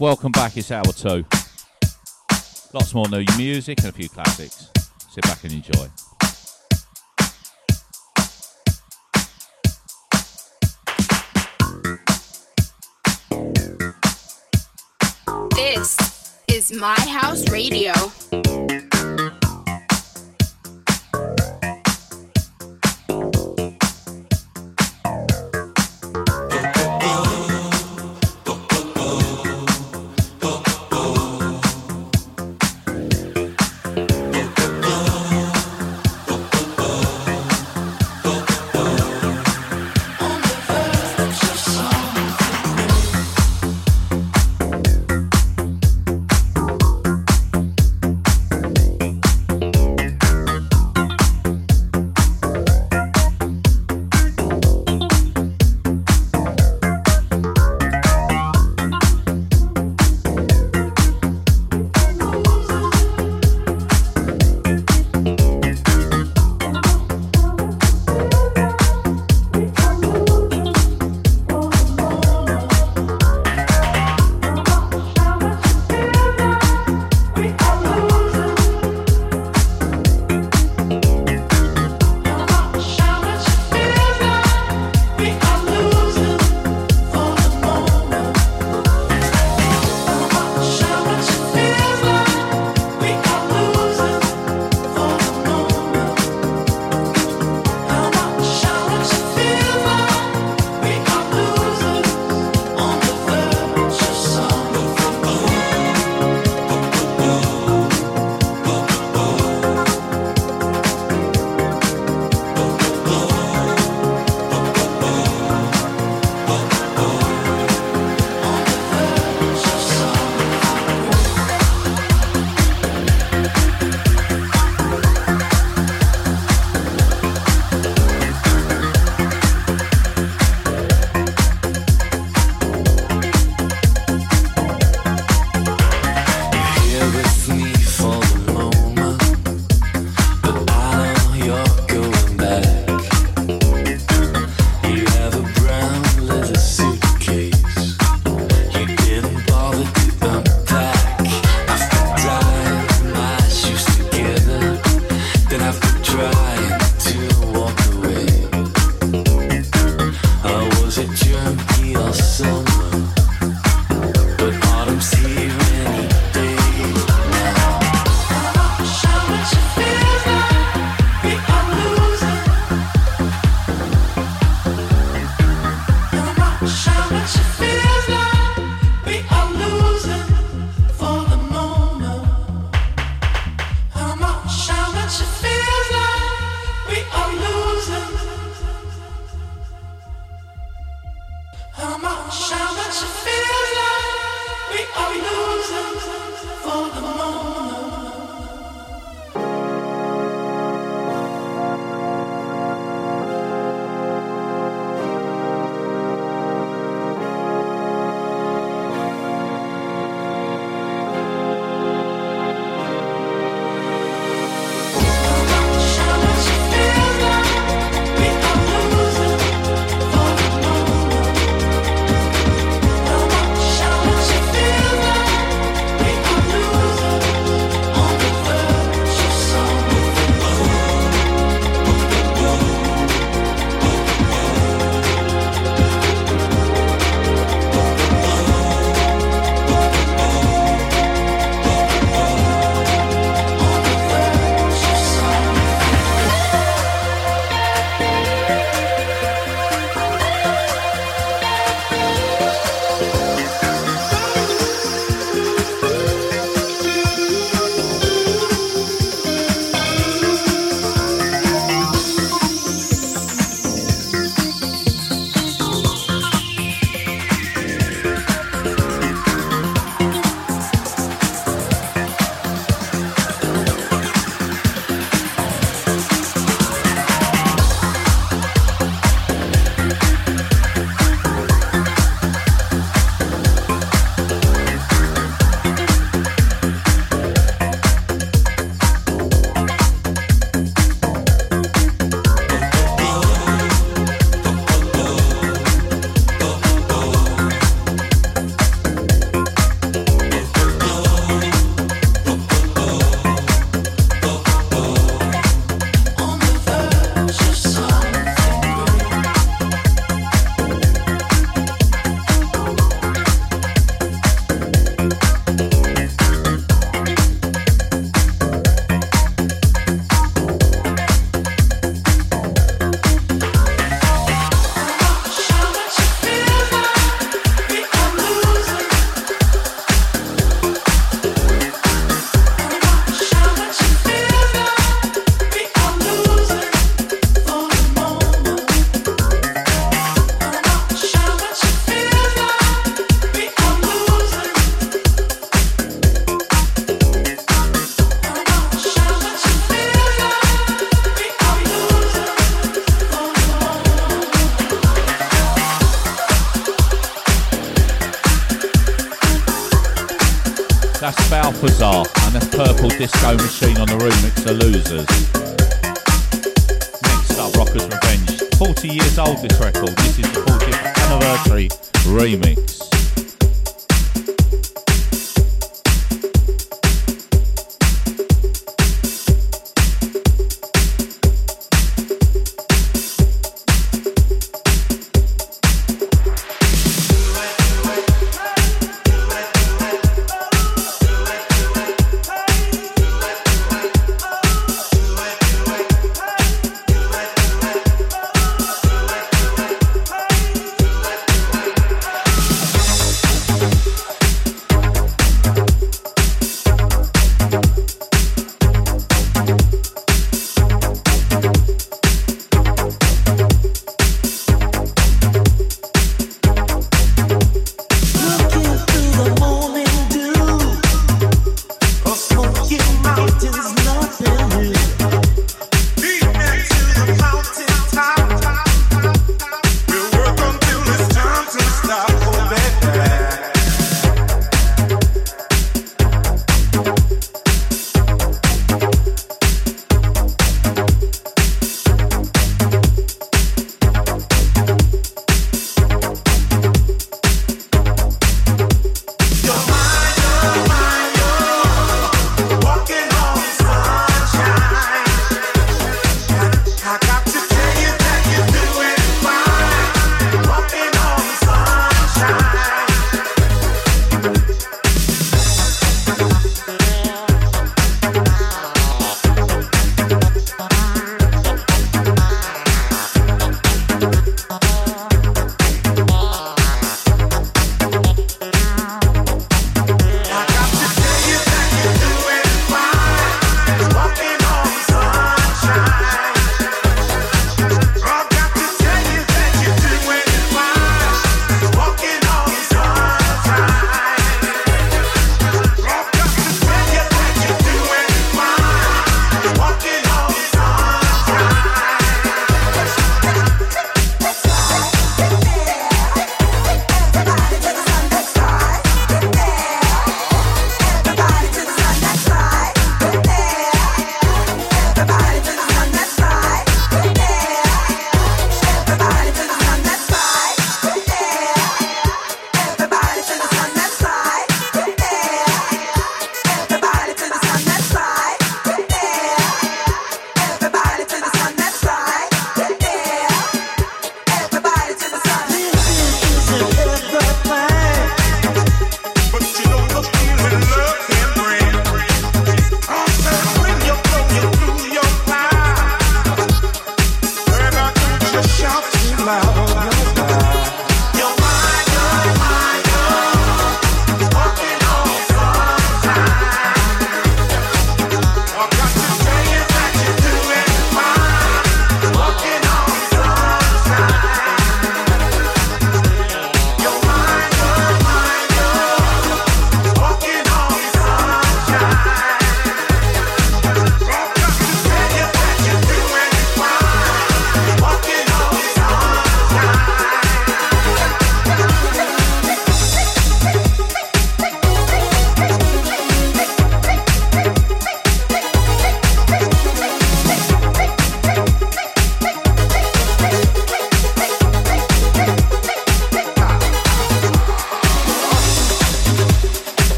Welcome back, it's hour two. Lots more new music and a few classics. Sit back and enjoy. This is My House Radio. that's Balthazar and the Purple Disco Machine on the Room Mix The Losers. Next up, Rockers Revenge. 40 years old this record. This is the 40th anniversary remix.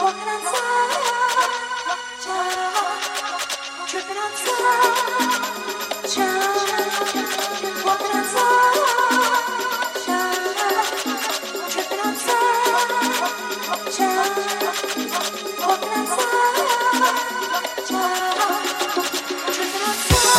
Walking outside, child, dripping outside.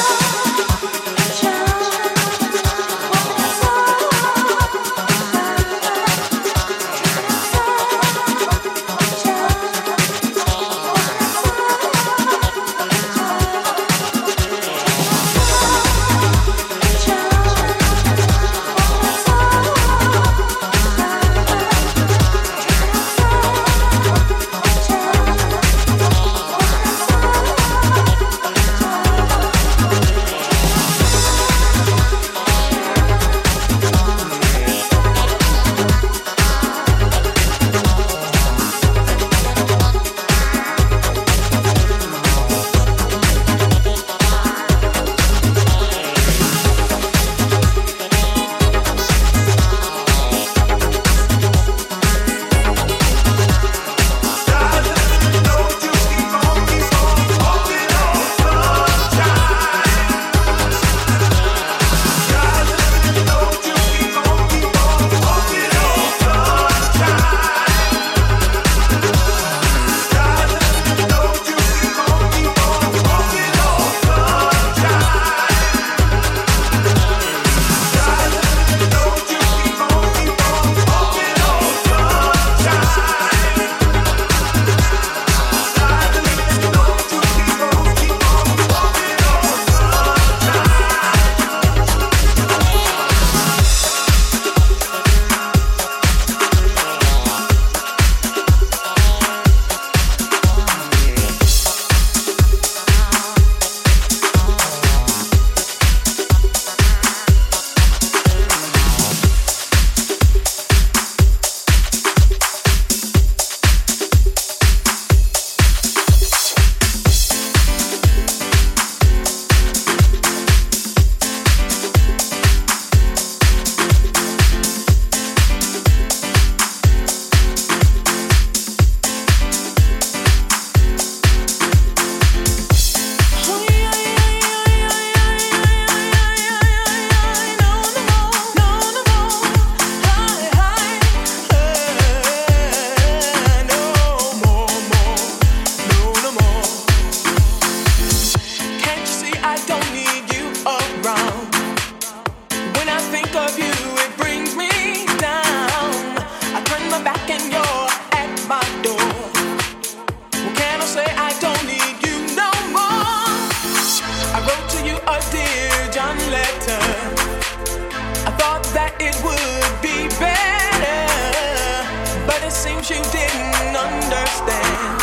it would be better, but it seems you didn't understand.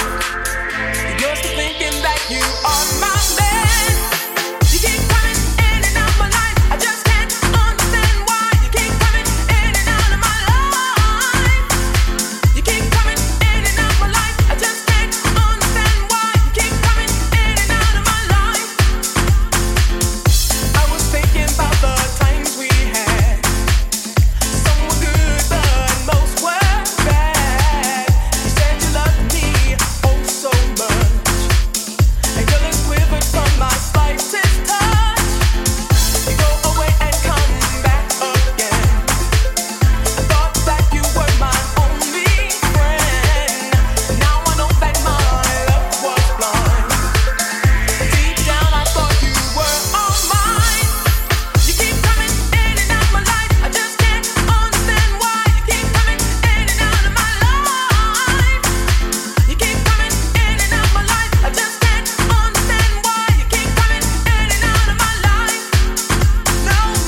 You're still thinking that you are my man. You keep coming in and out my life. I just can't understand why you keep coming in and out of my life. You keep coming in and out my life. I just can't understand why you keep coming in and out of my life. I was thinking about the times we had. Some were good, but most were bad. You said you loved me oh so much, and your lips quivered from my slightest touch. You go away and come back again. I thought that you were my only friend. Now I know that my love was blind. Deep down I thought you were all mine. You keep coming in and out my life. I just can't understand why you keep coming in and out of my life. You keep coming in and out my life. I just can't understand why you keep coming in and out of my life.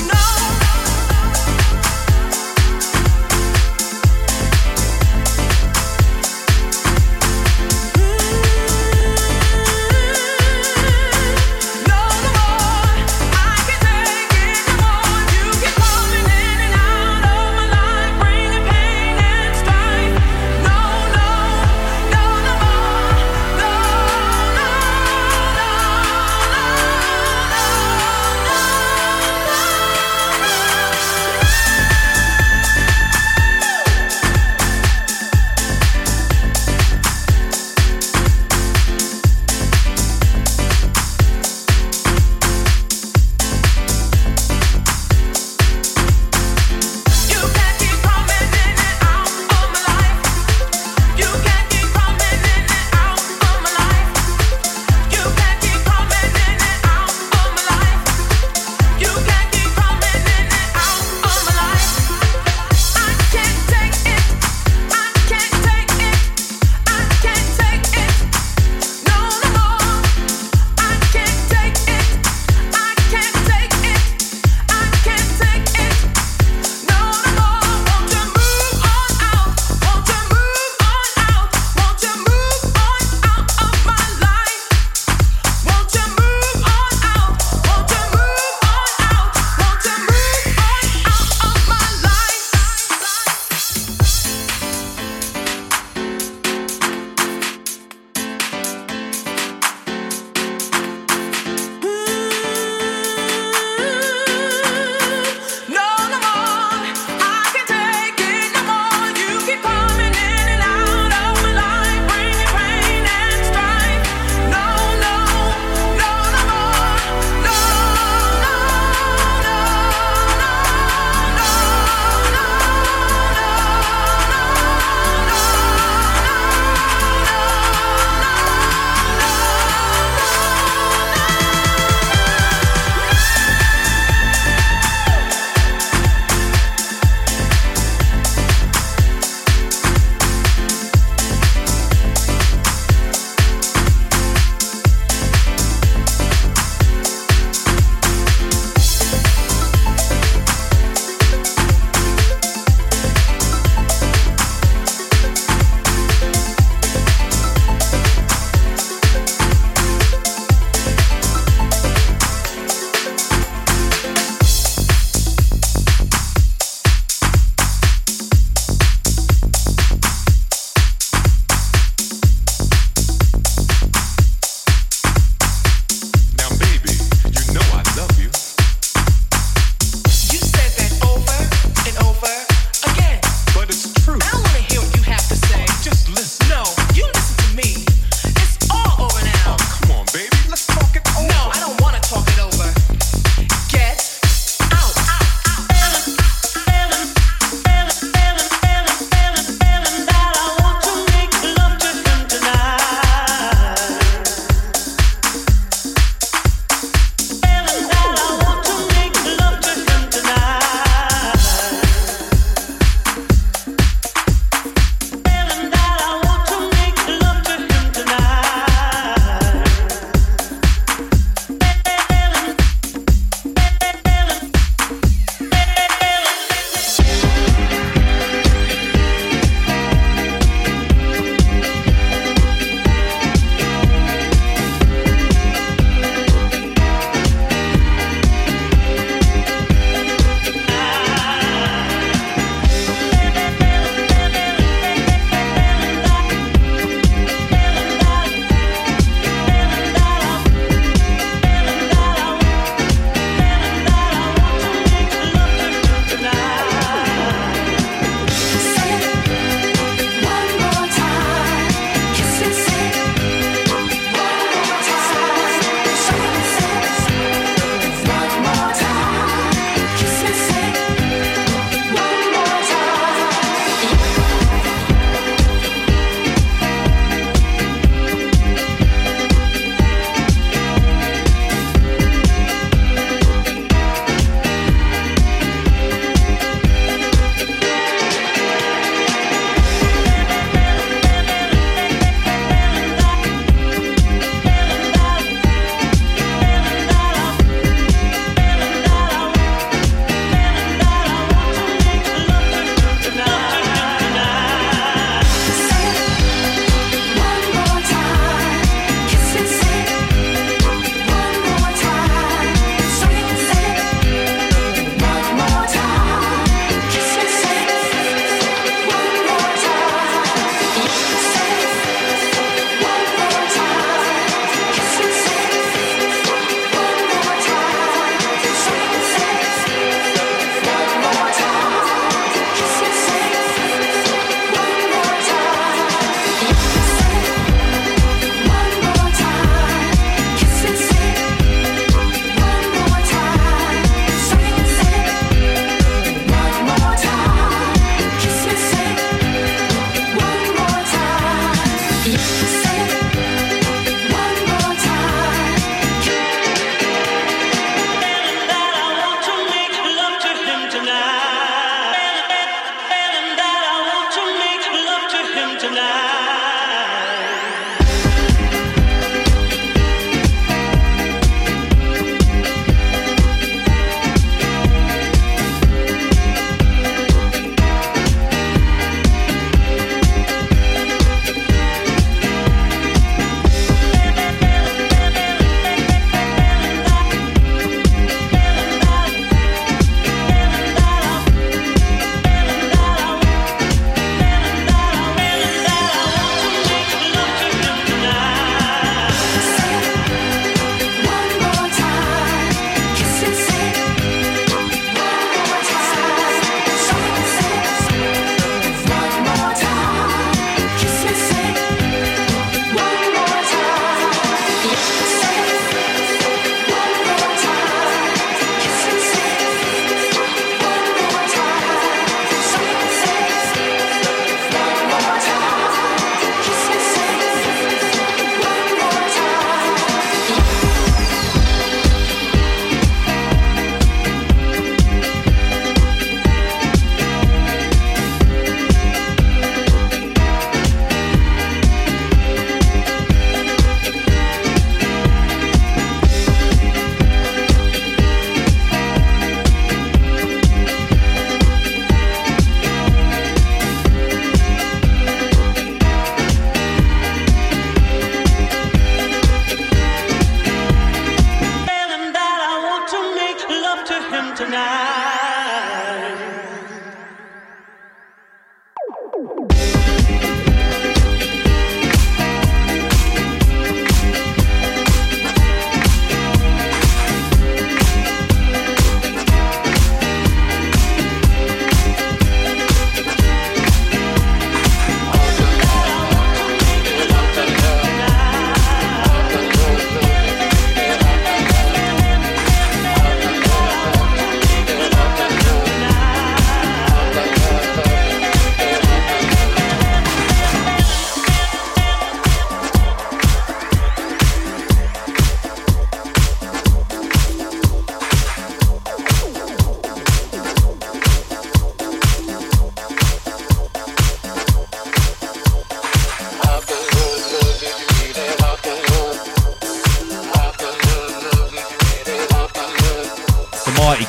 No. You can't keep coming in and out of my life. You can't keep coming in and out of my life. You can't keep coming in and out of my life. You can't keep coming in and out of my life. I can't take it. I can't take it. I can't take it. No, no more. I can't take it. I can't take it. I can't take it. No, no more. Won't you move on out? Won't you move on out?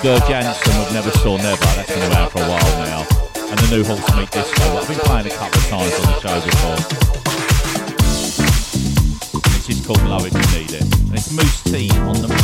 Gerv Jansen with Never Saw Never. That's been around for a while now. And the new Halls Meet Disco. I've been playing a couple of times on the show before. This is called Love If You Need It. And it's Moose T on the mix.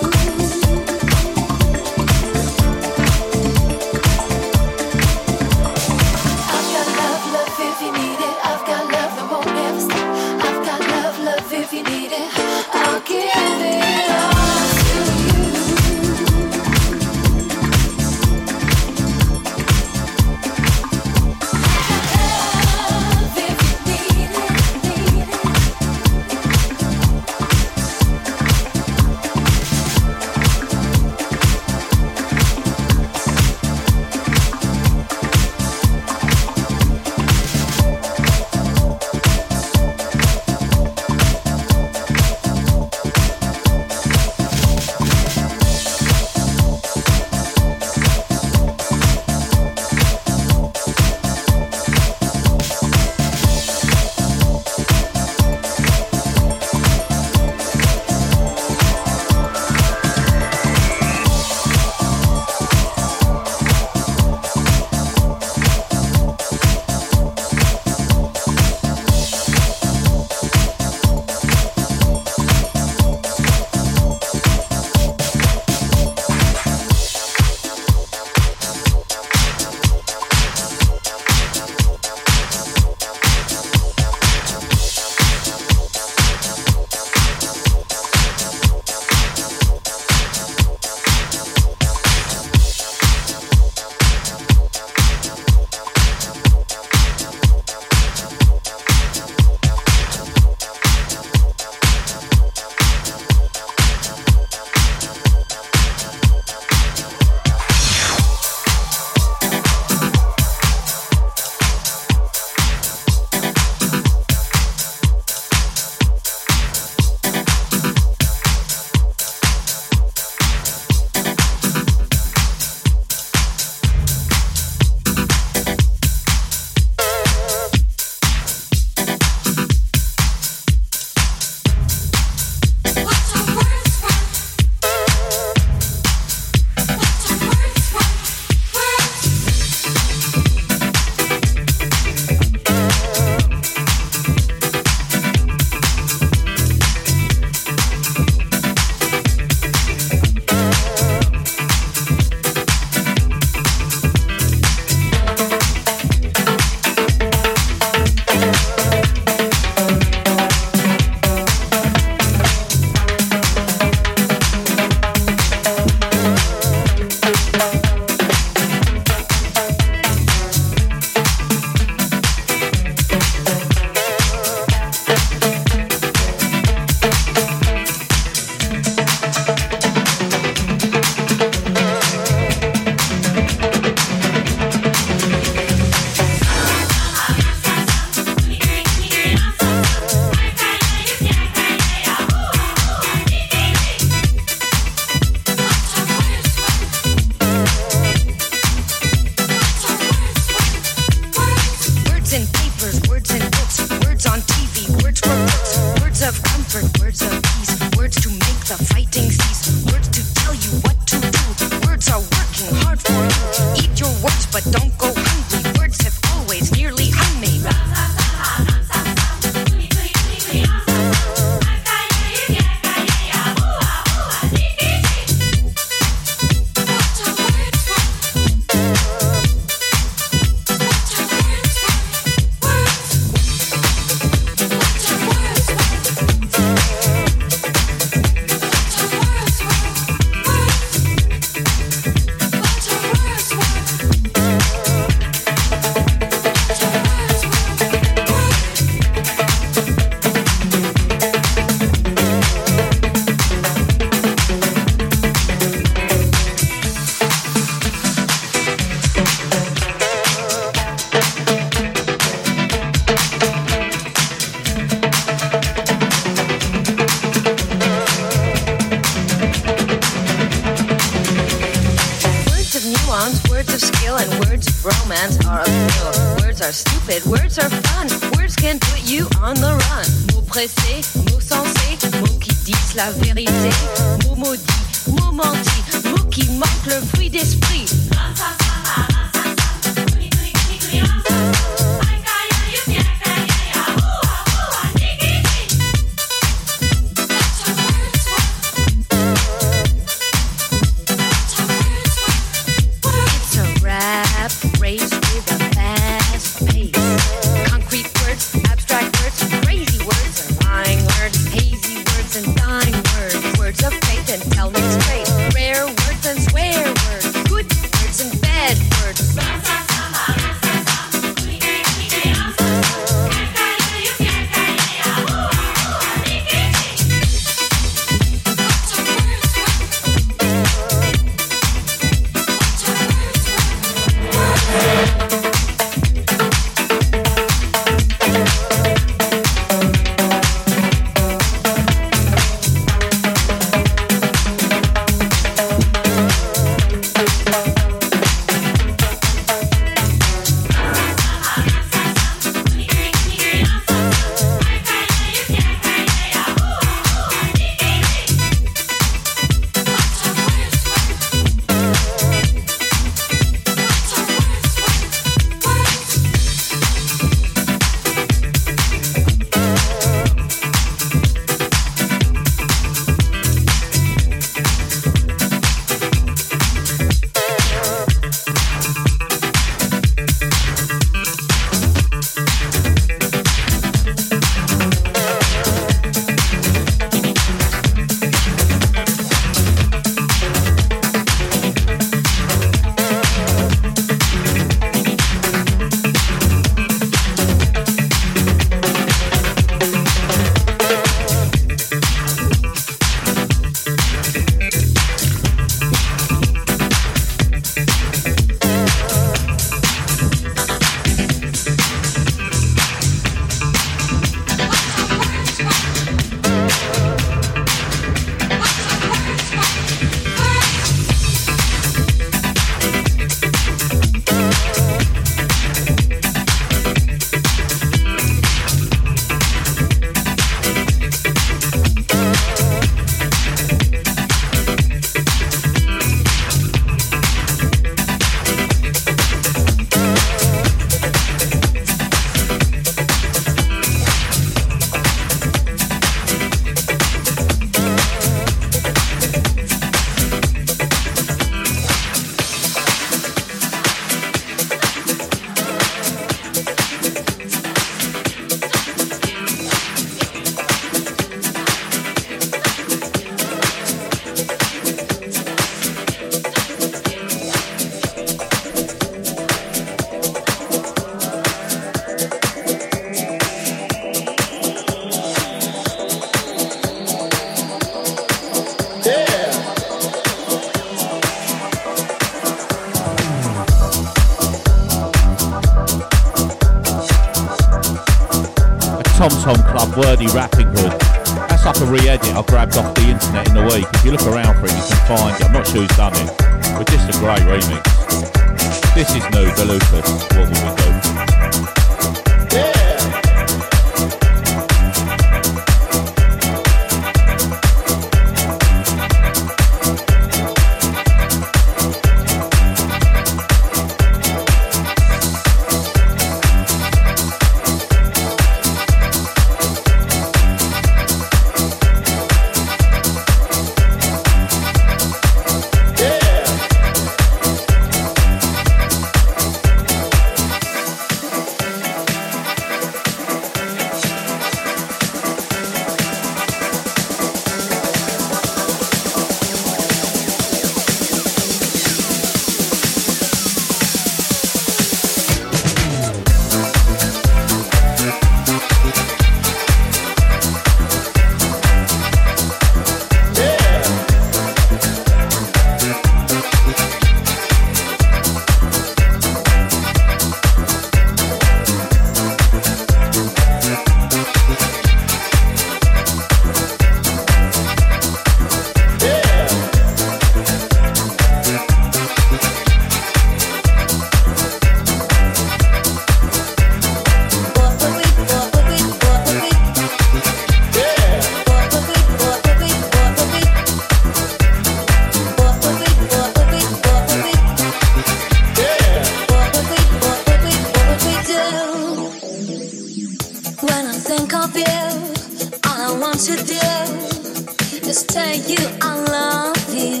just tell you I love you.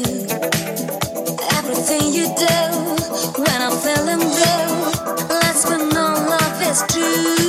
Everything you do when I'm feeling blue. Let's when no love is true.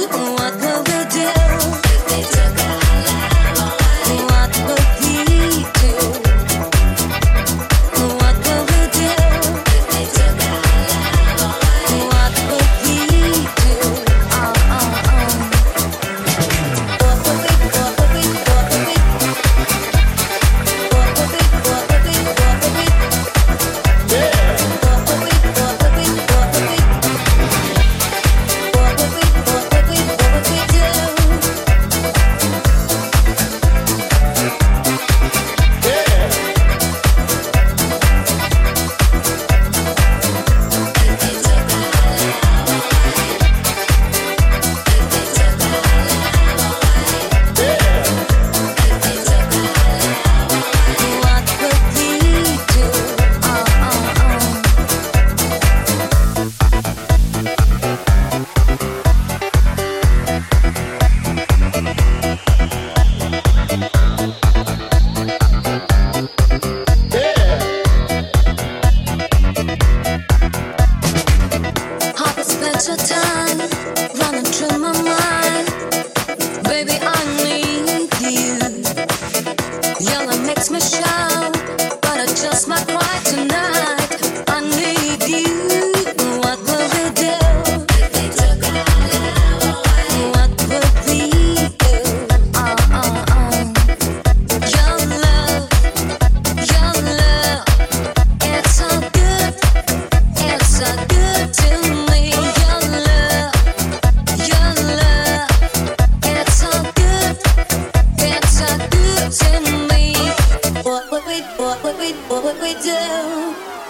What will we do if they took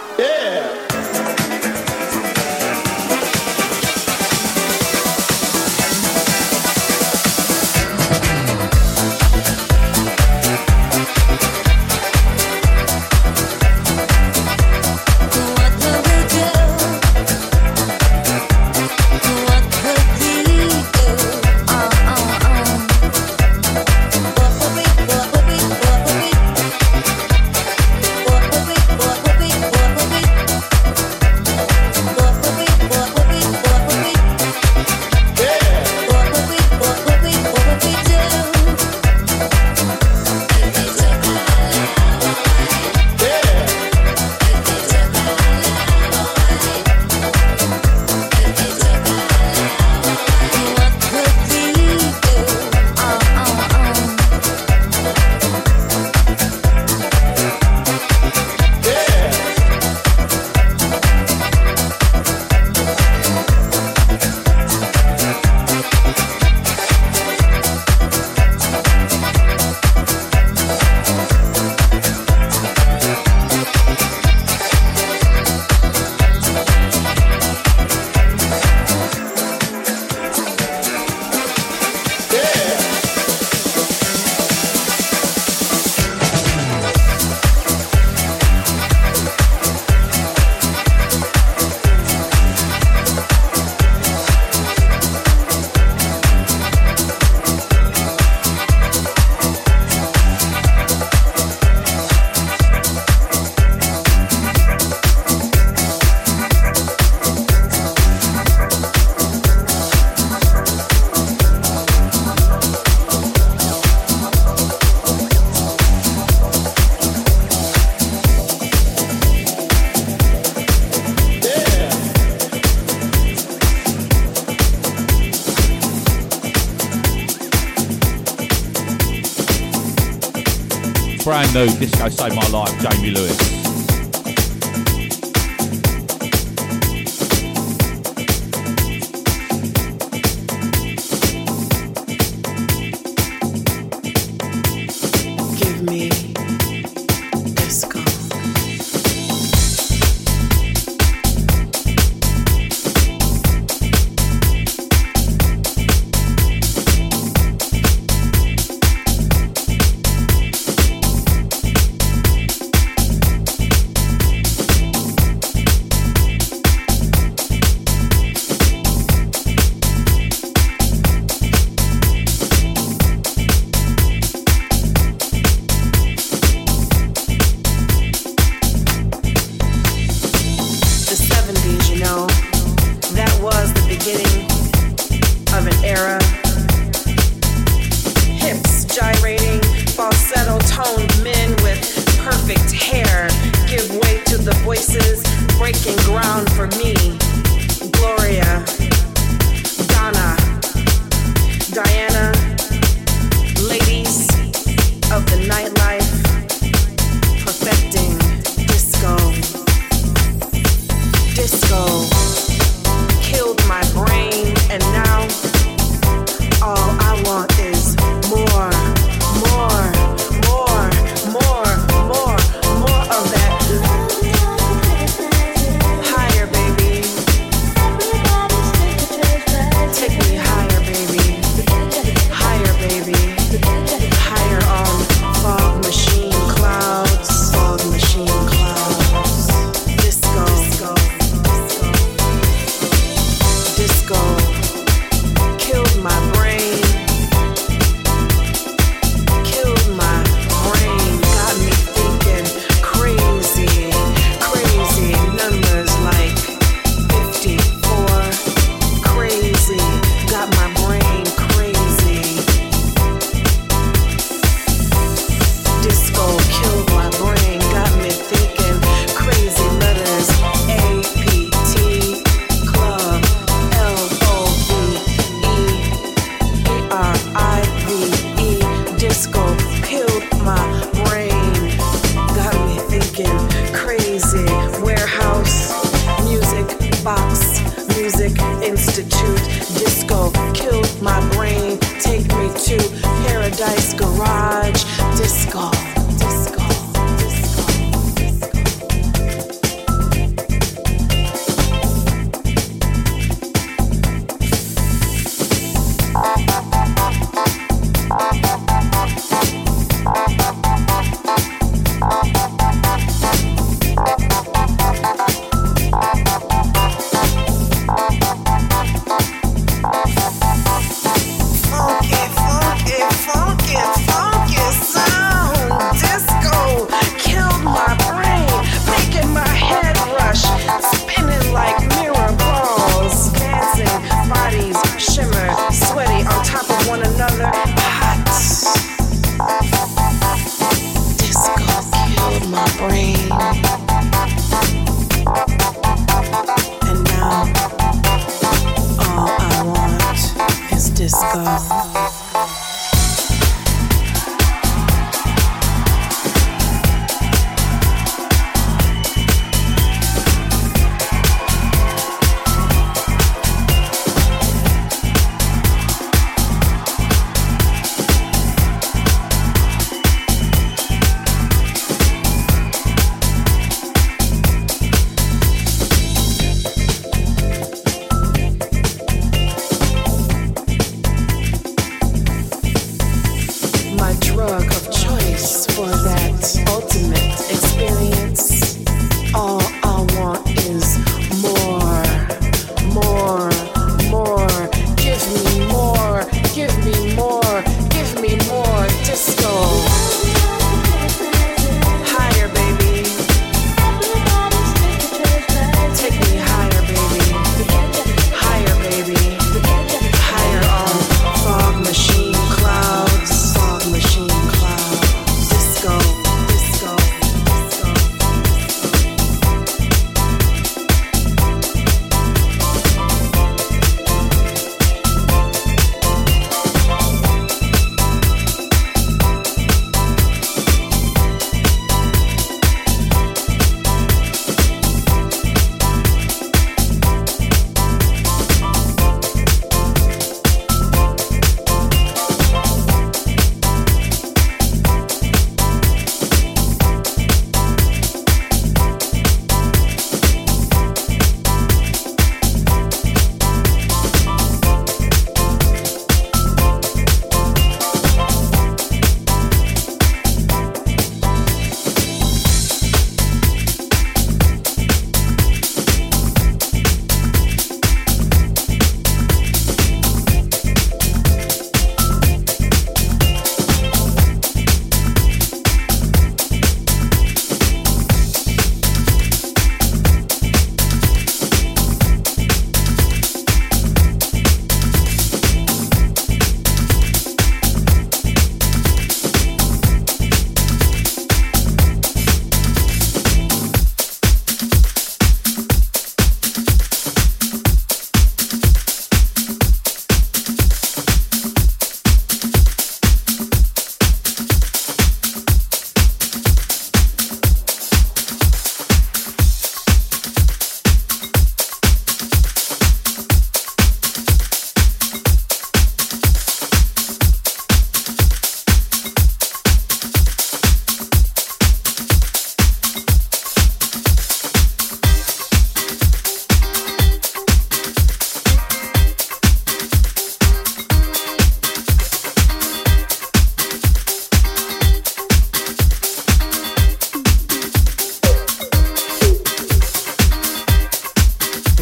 it? Nude Disco saved my life, Jamie Lewis. for me, Gloria, Donna, Diana, ladies of the nightlife, perfecting disco. Disco killed my brain, and now all I want is more of that. Higher, baby.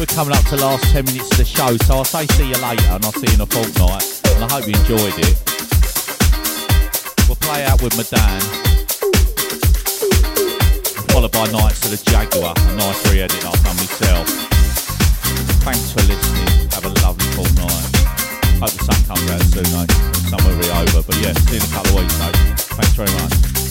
we're coming up to the last 10 minutes of the show, so I'll say see you later, and I'll see you in a fortnight, and I hope you enjoyed it. We'll play out with Medan, followed by Knights of the Jaguar, a nice re-edit I've done myself. Thanks for listening, have a lovely fortnight. Hope the sun comes out soon, mate. Summer will be over, but yeah, see you in a couple of weeks, mate. Thanks very much.